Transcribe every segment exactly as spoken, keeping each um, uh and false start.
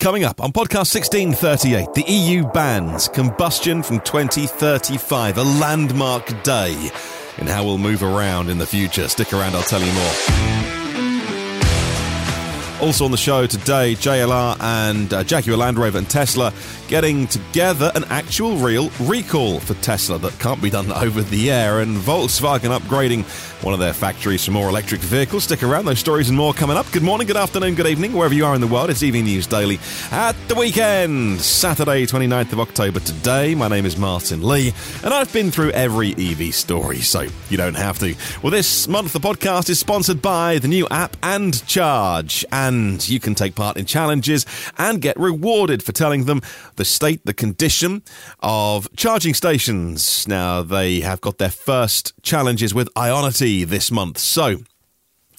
Coming up on podcast sixteen thirty-eight, the E U bans combustion from twenty thirty-five, a landmark day in how we'll move around in the future. Stick around, I'll tell you more. Also on the show today, J L R and uh, Jaguar Land Rover and Tesla getting together an actual real recall for Tesla that can't be done over the air, and Volkswagen upgrading one of their factories for more electric vehicles. Stick around, those stories and more coming up. Good morning, good afternoon, good evening, wherever you are in the world. It's E V News Daily at the weekend, Saturday twenty-ninth of October today. My name is Martyn Lee, and I've been through every E V story, so you don't have to. Well, this month the podcast is sponsored by the new app and charge, and you can take part in challenges and get rewarded for telling them the state, the condition of charging stations. Now, they have got their first challenges with Ionity this month. So,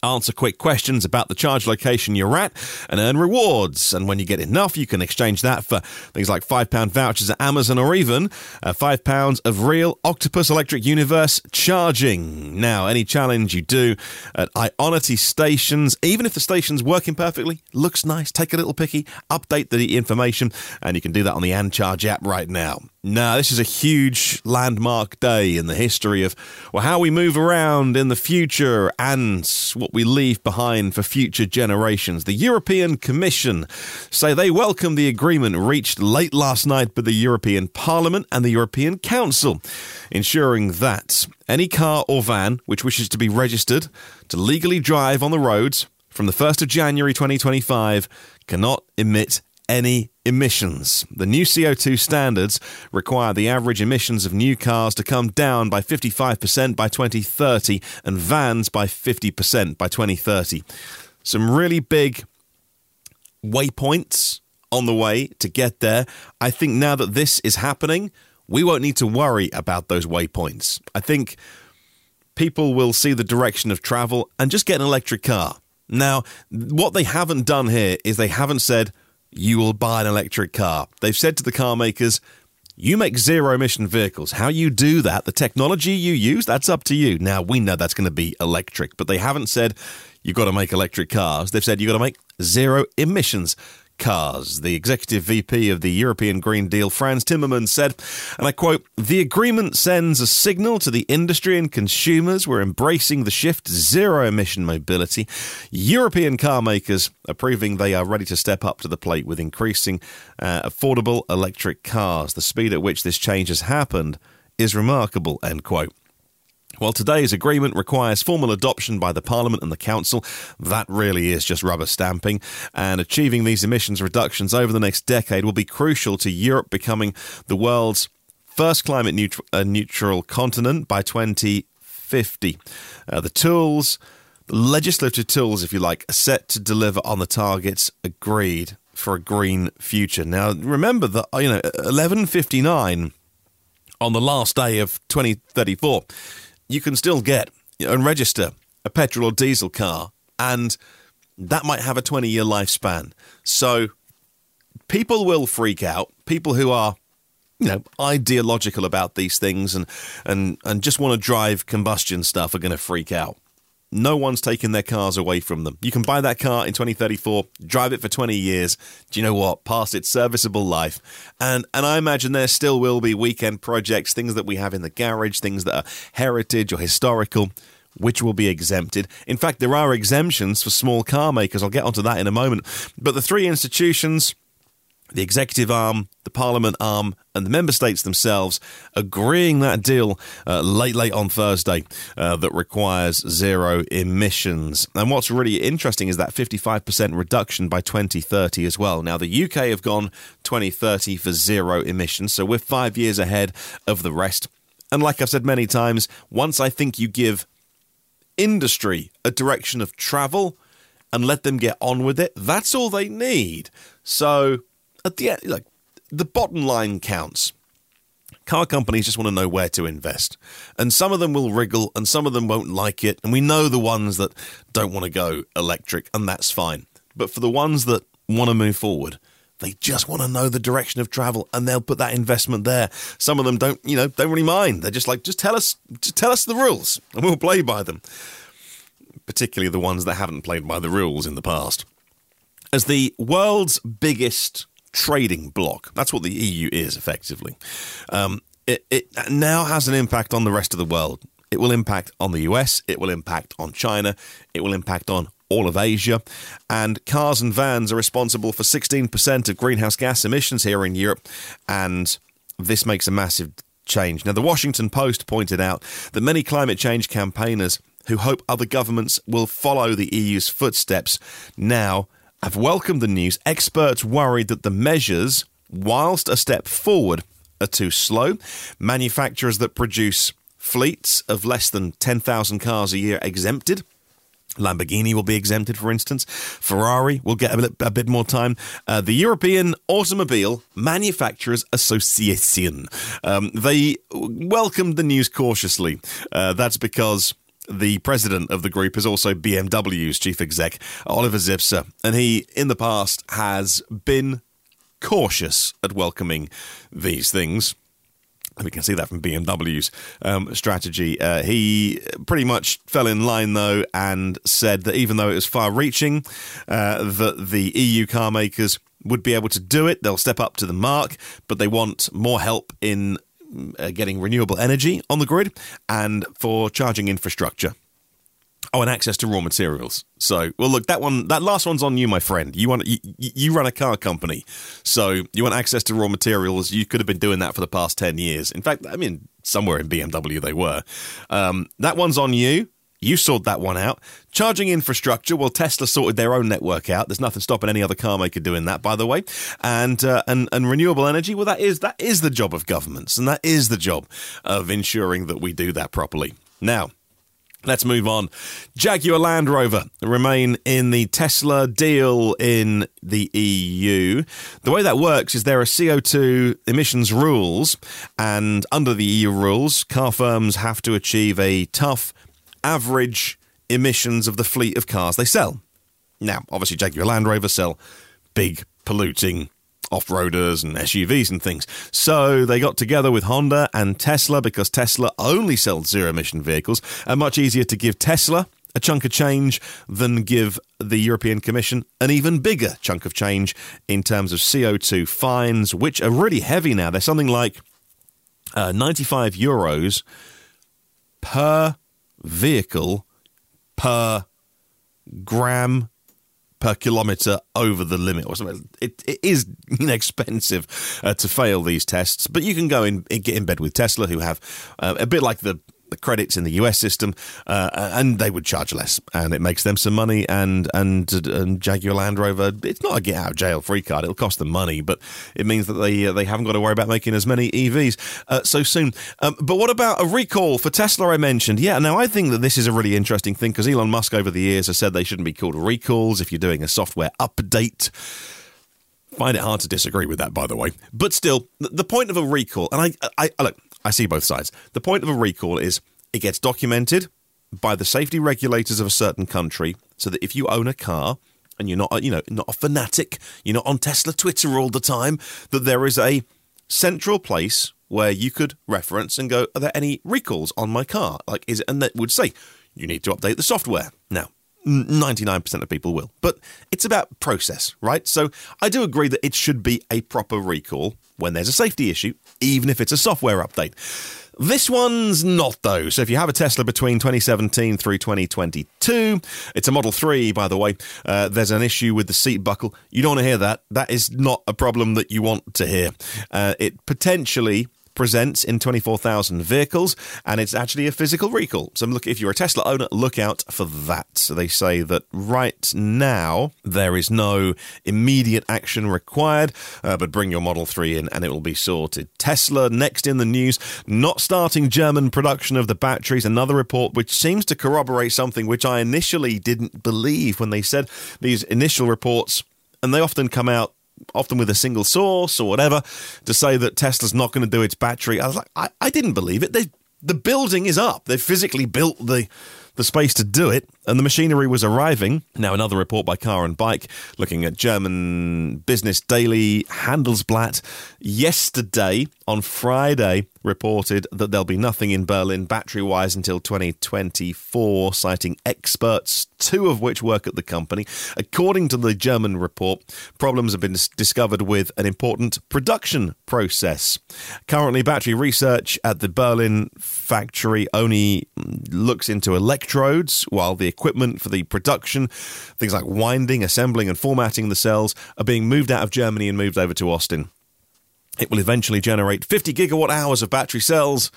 answer quick questions about the charge location you're at and earn rewards. And when you get enough, you can exchange that for things like five pound vouchers at Amazon, or even uh, five pounds of real Octopus Electric Universe charging. Now, any challenge you do at Ionity stations, even if the station's working perfectly, looks nice, take a little picky, update the information, and you can do that on the and charge app right now. Now, this is a huge landmark day in the history of, well, how we move around in the future and what we leave behind for future generations. The European Commission say they welcome the agreement reached late last night by the European Parliament and the European Council, ensuring that any car or van which wishes to be registered to legally drive on the roads from the first of January twenty twenty-five cannot emit any emissions. The new C O two standards require the average emissions of new cars to come down by fifty-five percent by twenty thirty and vans by fifty percent by twenty thirty. Some really big waypoints on the way to get there. I think now that this is happening, we won't need to worry about those waypoints. I think people will see the direction of travel and just get an electric car. Now, what they haven't done here is they haven't said, you will buy an electric car. They've said to the car makers, you make zero-emission vehicles. How you do that, the technology you use, that's up to you. Now, we know that's going to be electric, but they haven't said you've got to make electric cars. They've said you've got to make zero-emissions cars. The executive V P of the European Green Deal, Franz Timmerman, said, and I quote, "The agreement sends a signal to the industry and consumers. We're embracing the shift to zero-emission mobility. European car makers are proving they are ready to step up to the plate with increasing uh, affordable electric cars. The speed at which this change has happened is remarkable," end quote. Well, today's agreement requires formal adoption by the Parliament and the Council. That really is just rubber stamping. And achieving these emissions reductions over the next decade will be crucial to Europe becoming the world's first climate neutral, uh, neutral continent by twenty fifty. Uh, the tools, the legislative tools, if you like, are set to deliver on the targets agreed for a green future. Now, remember that, you know, eleven fifty-nine on the last day of twenty thirty-four, you can still get and register a petrol or diesel car, and that might have a twenty-year lifespan. So people will freak out. People who are, you know, ideological about these things and and, and just want to drive combustion stuff are going to freak out. No one's taking their cars away from them. You can buy that car in twenty thirty-four, drive it for twenty years. Do you know what? Past its serviceable life. And and I imagine there still will be weekend projects, things that we have in the garage, things that are heritage or historical, which will be exempted. In fact, there are exemptions for small car makers. I'll get onto that in a moment. But the three institutions, the executive arm, the parliament arm, and the member states themselves agreeing that deal uh, late, late on Thursday uh, that requires zero emissions. And what's really interesting is that fifty-five percent reduction by twenty thirty as well. Now, the U K have gone twenty thirty for zero emissions, so we're five years ahead of the rest. And like I've said many times, once I think you give industry a direction of travel and let them get on with it, that's all they need. So at the end, like, the bottom line counts. Car companies just want to know where to invest. And some of them will wriggle and some of them won't like it. And we know the ones that don't want to go electric, and that's fine. But for the ones that want to move forward, they just want to know the direction of travel, and they'll put that investment there. Some of them don't, you know, don't really mind. They're just like, just tell us, just tell us the rules and we'll play by them. Particularly the ones that haven't played by the rules in the past. as the world's biggest trading bloc. That's what the E U is, effectively. Um, it, it now has an impact on the rest of the world. It will impact on the U S, it will impact on China, it will impact on all of Asia, and cars and vans are responsible for sixteen percent of greenhouse gas emissions here in Europe, and this makes a massive change. Now, the Washington Post pointed out that many climate change campaigners who hope other governments will follow the E U's footsteps now have welcomed the news. Experts worried that the measures, whilst a step forward, are too slow. Manufacturers that produce fleets of less than ten thousand cars a year exempted. Lamborghini will be exempted, for instance. Ferrari will get a bit, a bit more time. Uh, the European Automobile Manufacturers Association, um, they welcomed the news cautiously. Uh, that's because the president of the group is also B M W's chief exec, Oliver Zipse, and he, in the past, has been cautious at welcoming these things. We can see that from B M W's um, strategy. Uh, he pretty much fell in line, though, and said that even though it was far-reaching, uh, that the E U car makers would be able to do it. They'll step up to the mark, but they want more help in uh, getting renewable energy on the grid and for charging infrastructure. Oh, and access to raw materials. So, well, look, that one, that last one's on you, my friend. You want you, you run a car company, so you want access to raw materials. You could have been doing that for the past ten years. In fact, I mean, somewhere in B M W they were. Um, that one's on you. You sorted that one out. Charging infrastructure. Well, Tesla sorted their own network out. There's nothing stopping any other car maker doing that, by the way. And uh, and and renewable energy. Well, that is that is the job of governments, and that is the job of ensuring that we do that properly. Now, let's move on. Jaguar Land Rover remain in the Tesla deal in the E U. The way that works is there are C O two emissions rules, and under the E U rules, car firms have to achieve a tough average emissions of the fleet of cars they sell. Now, obviously, Jaguar Land Rover sell big polluting off-roaders and S U Vs and things. So they got together with Honda and Tesla because Tesla only sells zero-emission vehicles, and much easier to give Tesla a chunk of change than give the European Commission an even bigger chunk of change in terms of C O two fines, which are really heavy now. They're something like uh, ninety-five euros per vehicle, per gram, per kilometre over the limit or something. It, it is inexpensive uh, to fail these tests, but you can go in and get in bed with Tesla, who have uh, a bit like the, the credits in the U S system, uh, and they would charge less, and it makes them some money, and, and and Jaguar Land Rover, it's not a get out of jail free card. It'll cost them money, but it means that they uh, they haven't got to worry about making as many E Vs uh, so soon. Um, but what about a recall for Tesla I mentioned? Yeah, now I think that this is a really interesting thing, because Elon Musk over the years has said they shouldn't be called recalls if you're doing a software update. Find it hard to disagree with that, by the way. But still, the point of a recall, and I, I, I look, I see both sides. The point of a recall is it gets documented by the safety regulators of a certain country, so that if you own a car and you're not, you know, not a fanatic, you're not on Tesla Twitter all the time, that there is a central place where you could reference and go, are there any recalls on my car? Like, is it, and that would say you need to update the software now. ninety-nine percent of people will. But it's about process, right? So I do agree that it should be a proper recall when there's a safety issue, even if it's a software update. This one's not, though. So if you have a Tesla between twenty seventeen through twenty twenty-two, it's a Model three, by the way, uh, there's an issue with the seat buckle. You don't want to hear that. That is not a problem that you want to hear. Uh, it potentially presents in twenty-four thousand vehicles, and it's actually a physical recall. So look, if you're a Tesla owner, look out for that. So they say that right now there is no immediate action required, uh, but bring your Model three in and it will be sorted. Tesla next in the news, not starting German production of the batteries. Another report which seems to corroborate something which I initially didn't believe when they said these initial reports, and they often come out often with a single source or whatever, to say that Tesla's not going to do its battery. I was like, I, I didn't believe it. They, the building is up. They've physically built the the space to do it, and the machinery was arriving. Now, another report by Car and Bike, looking at German business daily Handelsblatt, yesterday on Friday, reported that there'll be nothing in Berlin battery-wise until twenty twenty-four, citing experts, two of which work at the company. According to the German report, problems have been discovered with an important production process. Currently, battery research at the Berlin factory only looks into electrodes, while the equipment for the production, things like winding, assembling and formatting the cells, are being moved out of Germany and moved over to Austin. It will eventually generate fifty gigawatt hours of battery cells,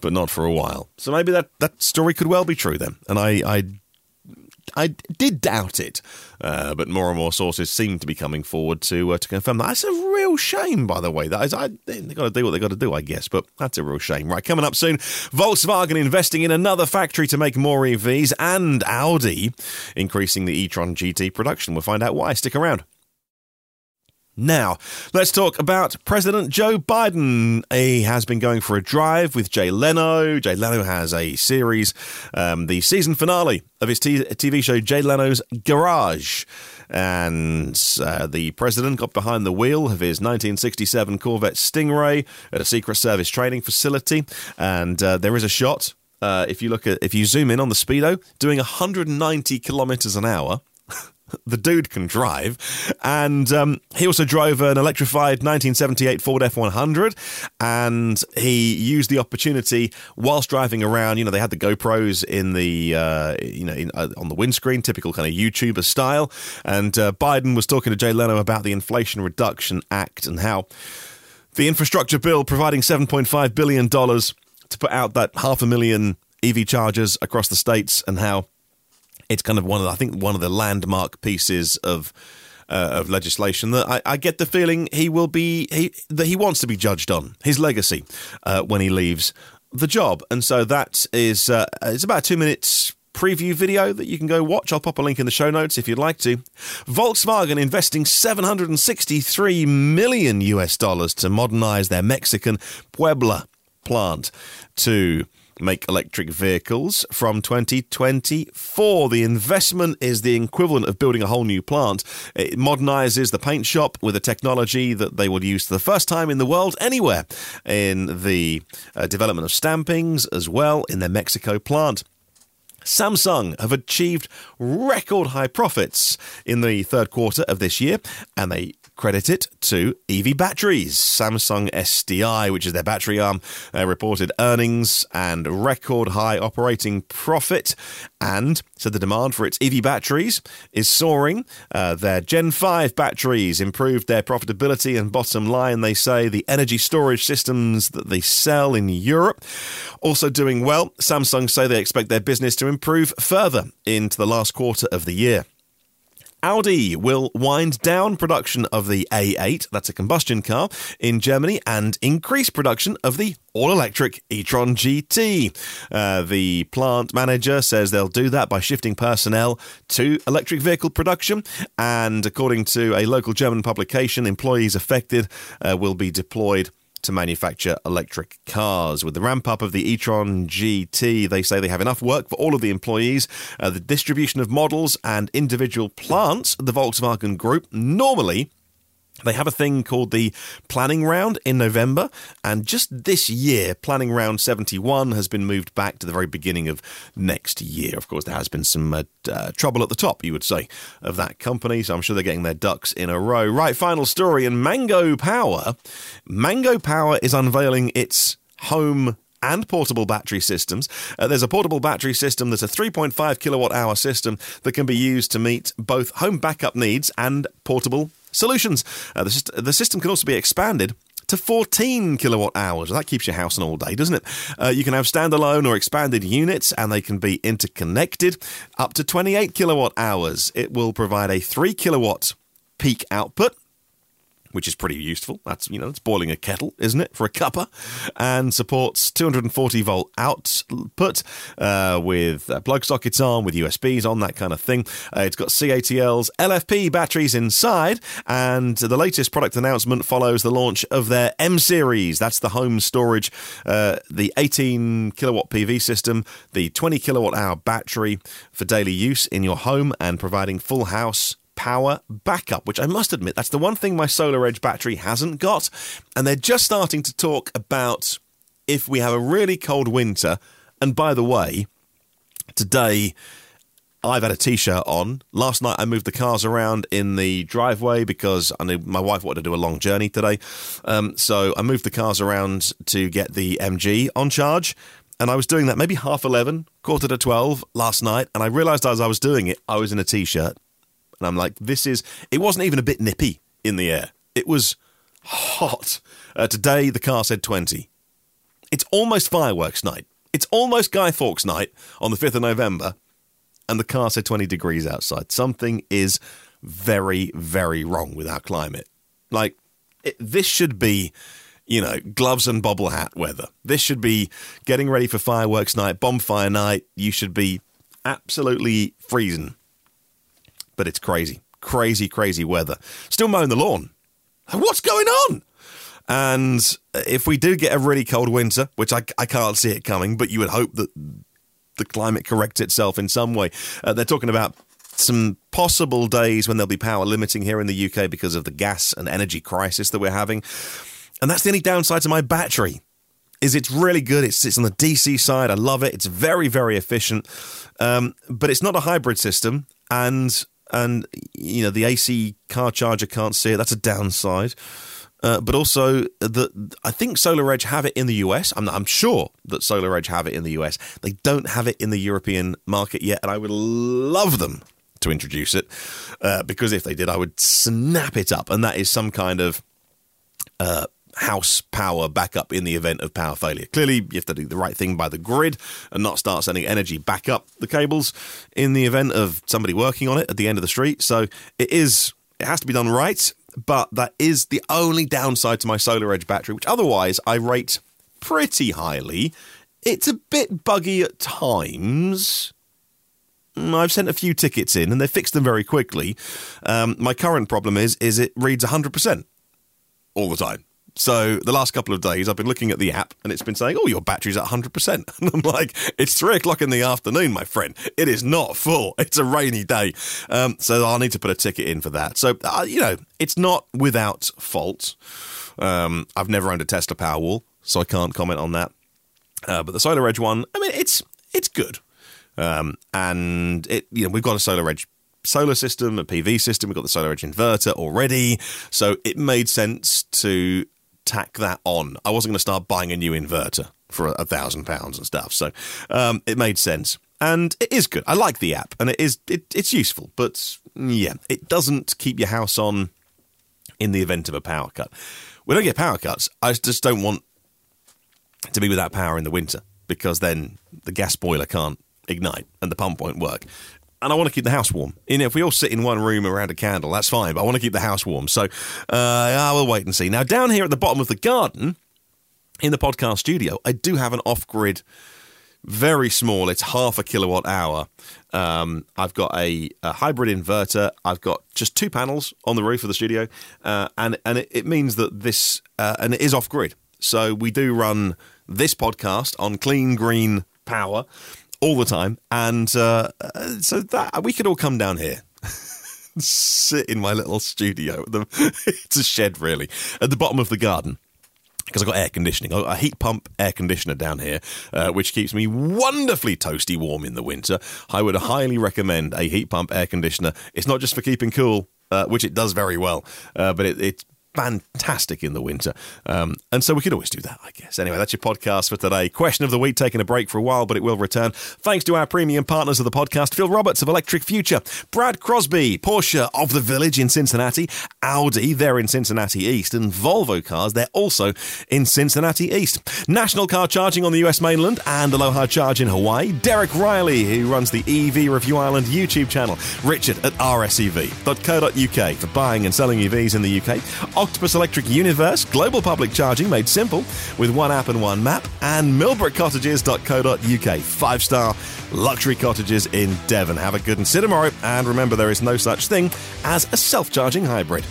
but not for a while. So maybe that, that story could well be true then. And I I, I did doubt it, uh, but more and more sources seem to be coming forward to uh, to confirm that. That's a real shame, by the way. That is, I, they've got to do what they've got to do, I guess, but that's a real shame. Right, coming up soon, Volkswagen investing in another factory to make more E Vs, and Audi increasing the e-tron G T production. We'll find out why. Stick around. Now, let's talk about President Joe Biden. He has been going for a drive with Jay Leno. Jay Leno has a series, um, the season finale of his t- TV show Jay Leno's Garage. And uh, the president got behind the wheel of his nineteen sixty-seven Corvette Stingray at a Secret Service training facility. And uh, there is a shot, uh, if you look at, if you zoom in on the Speedo, doing one hundred ninety kilometers an hour. The dude can drive. And um, he also drove an electrified nineteen seventy-eight Ford F one hundred. And he used the opportunity whilst driving around. You know, they had the GoPros in the, uh, you know, in, uh, on the windscreen, typical kind of YouTuber style. And uh, Biden was talking to Jay Leno about the Inflation Reduction Act and how the infrastructure bill providing seven point five billion dollars to put out that half a million E V chargers across the states, and how it's kind of one of the, I think one of the landmark pieces of uh, of legislation that I, I get the feeling he will be he, that he wants to be judged on his legacy uh, when he leaves the job. And so that is uh, it's about a two minutes preview video that you can go watch. I'll pop a link in the show notes if you'd like to. Volkswagen investing seven hundred sixty-three million US dollars to modernize their Mexican Puebla plant to make electric vehicles from twenty twenty-four. The investment is the equivalent of building a whole new plant. It modernizes the paint shop with a technology that they will use for the first time in the world anywhere, in the uh, development of stampings as well in their Mexico plant. Samsung have achieved record high profits in the third quarter of this year, and they credit it to E V batteries. Samsung S D I, which is their battery arm, uh, reported earnings and record high operating profit, and so the demand for its E V batteries is soaring. Uh, their Gen five batteries improved their profitability and bottom line, they say. The energy storage systems that they sell in Europe also doing well. Samsung say they expect their business to improve further into the last quarter of the year. Audi will wind down production of the A eight, that's a combustion car, in Germany, and increase production of the all-electric e-tron G T. Uh, the plant manager says they'll do that by shifting personnel to electric vehicle production. And according to a local German publication, employees affected uh, will be deployed to manufacture electric cars. With the ramp-up of the e-tron G T, they say they have enough work for all of the employees. Uh, the distribution of models and individual plants, the Volkswagen Group, normally they have a thing called the planning round in November, and just this year, planning round seventy-one has been moved back to the very beginning of next year. Of course, there has been some uh, uh, trouble at the top, you would say, of that company, so I'm sure they're getting their ducks in a row. Right, final story in Mango Power. Mango Power is unveiling its home and portable battery systems. Uh, there's a portable battery system that's a three point five kilowatt hour system that can be used to meet both home backup needs and portable solutions. Uh, the, syst- the system can also be expanded to fourteen kilowatt hours. That keeps your house on all day, doesn't it? Uh, you can have standalone or expanded units, and they can be interconnected up to twenty-eight kilowatt hours. It will provide a three kilowatt peak output which is pretty useful. That's, you know, it's boiling a kettle, isn't it, for a cuppa, and supports two hundred forty volt output uh, with uh, plug sockets on, with U S Bs on, that kind of thing. Uh, it's got C A T L's L F P batteries inside, and the latest product announcement follows the launch of their M-Series. That's the home storage, uh, the eighteen kilowatt P V system, the twenty kilowatt hour battery for daily use in your home and providing full house power backup, which I must admit, that's the one thing my SolarEdge battery hasn't got. And they're just starting to talk about if we have a really cold winter. And by the way, today I've had a t-shirt on. Last night I moved the cars around in the driveway because I knew my wife wanted to do a long journey today. Um, so I moved the cars around to get the M G on charge. And I was doing that maybe half eleven, quarter to twelve last night. And I realised as I was doing it, I was in a t-shirt. And I'm like, this is, it wasn't even a bit nippy in the air. It was hot. Uh, today, the car said twenty. It's almost fireworks night. It's almost Guy Fawkes night on the fifth of November. And the car said twenty degrees outside. Something is very, very wrong with our climate. Like, it, this should be, you know, gloves and bobble hat weather. This should be getting ready for fireworks night, bonfire night. You should be absolutely freezing. But it's crazy, crazy, crazy weather. Still mowing the lawn. What's going on? And if we do get a really cold winter, which I, I can't see it coming, but you would hope that the climate corrects itself in some way. Uh, they're talking about some possible days when there'll be power limiting here in the U K because of the gas and energy crisis that we're having. And that's the only downside to my battery. Is it's really good. It sits on the D C side. I love it. It's very, very efficient. Um, but it's not a hybrid system. And... And, you know, the A C car charger can't see it. That's a downside. Uh, but also, the, I think SolarEdge have it in the U S. I'm, I'm sure that SolarEdge have it in the U S. They don't have it in the European market yet. And I would love them to introduce it, uh, because if they did, I would snap it up. And that is some kind of uh, house power backup in the event of power failure. Clearly, you have to do the right thing by the grid and not start sending energy back up the cables in the event of somebody working on it at the end of the street. So it is, it has to be done right, but that is the only downside to my SolarEdge battery, which otherwise I rate pretty highly. It's a bit buggy at times. I've sent a few tickets in and they fixed them very quickly. Um, my current problem is, is it reads one hundred percent all the time. So the last couple of days, I've been looking at the app and it's been saying, oh, your battery's at one hundred percent. And I'm like, it's three o'clock in the afternoon, my friend. It is not full. It's a rainy day. Um, so I'll need to put a ticket in for that. So, uh, you know, it's not without fault. Um, I've never owned a Tesla Powerwall, so I can't comment on that. Uh, but the SolarEdge one, I mean, it's it's good. Um, and, it, you know, we've got a SolarEdge solar system, a P V system. We've got the SolarEdge inverter already. So it made sense to tack that on. I wasn't going to start buying a new inverter for a thousand pounds and stuff. So um, it made sense. And it is good. I like the app and it is it, it's useful. But yeah, it doesn't keep your house on in the event of a power cut. We don't get power cuts. I just don't want to be without power in the winter because then the gas boiler can't ignite and the pump won't work. And I want to keep the house warm. You know, if we all sit in one room around a candle, that's fine. But I want to keep the house warm. So uh, I will wait and see. Now, down here at the bottom of the garden, in the podcast studio, I do have an off-grid, very small. It's half a kilowatt hour. Um, I've got a, a hybrid inverter. I've got just two panels on the roof of the studio. Uh, and and it, it means that this, uh, and it is off-grid. So we do run this podcast on clean, green power all the time, and uh, so that we could all come down here, sit in my little studio. It's a shed, really, at the bottom of the garden, because I've got air conditioning. I've got a heat pump air conditioner down here, uh, which keeps me wonderfully toasty warm in the winter. I would highly recommend a heat pump air conditioner. It's not just for keeping cool, uh, which it does very well, uh, but it, it's fantastic in the winter. Um, and so we could always do that, I guess. Anyway, that's your podcast for today. Question of the week, taking a break for a while, but it will return. Thanks to our premium partners of the podcast, Phil Roberts of Electric Future, Brad Crosby, Porsche of the Village in Cincinnati, Audi, they're in Cincinnati East, and Volvo Cars, they're also in Cincinnati East. National Car Charging on the U S mainland and Aloha Charge in Hawaii. Derek Riley, who runs the E V Review Island YouTube channel. Richard at r s e v dot co dot u k for buying and selling E Vs in the U K. Octopus Electric Universe, global public charging made simple with one app and one map, and millbrook cottages dot co dot U K, five-star luxury cottages in Devon. Have a good one, see you tomorrow, and remember there is no such thing as a self-charging hybrid.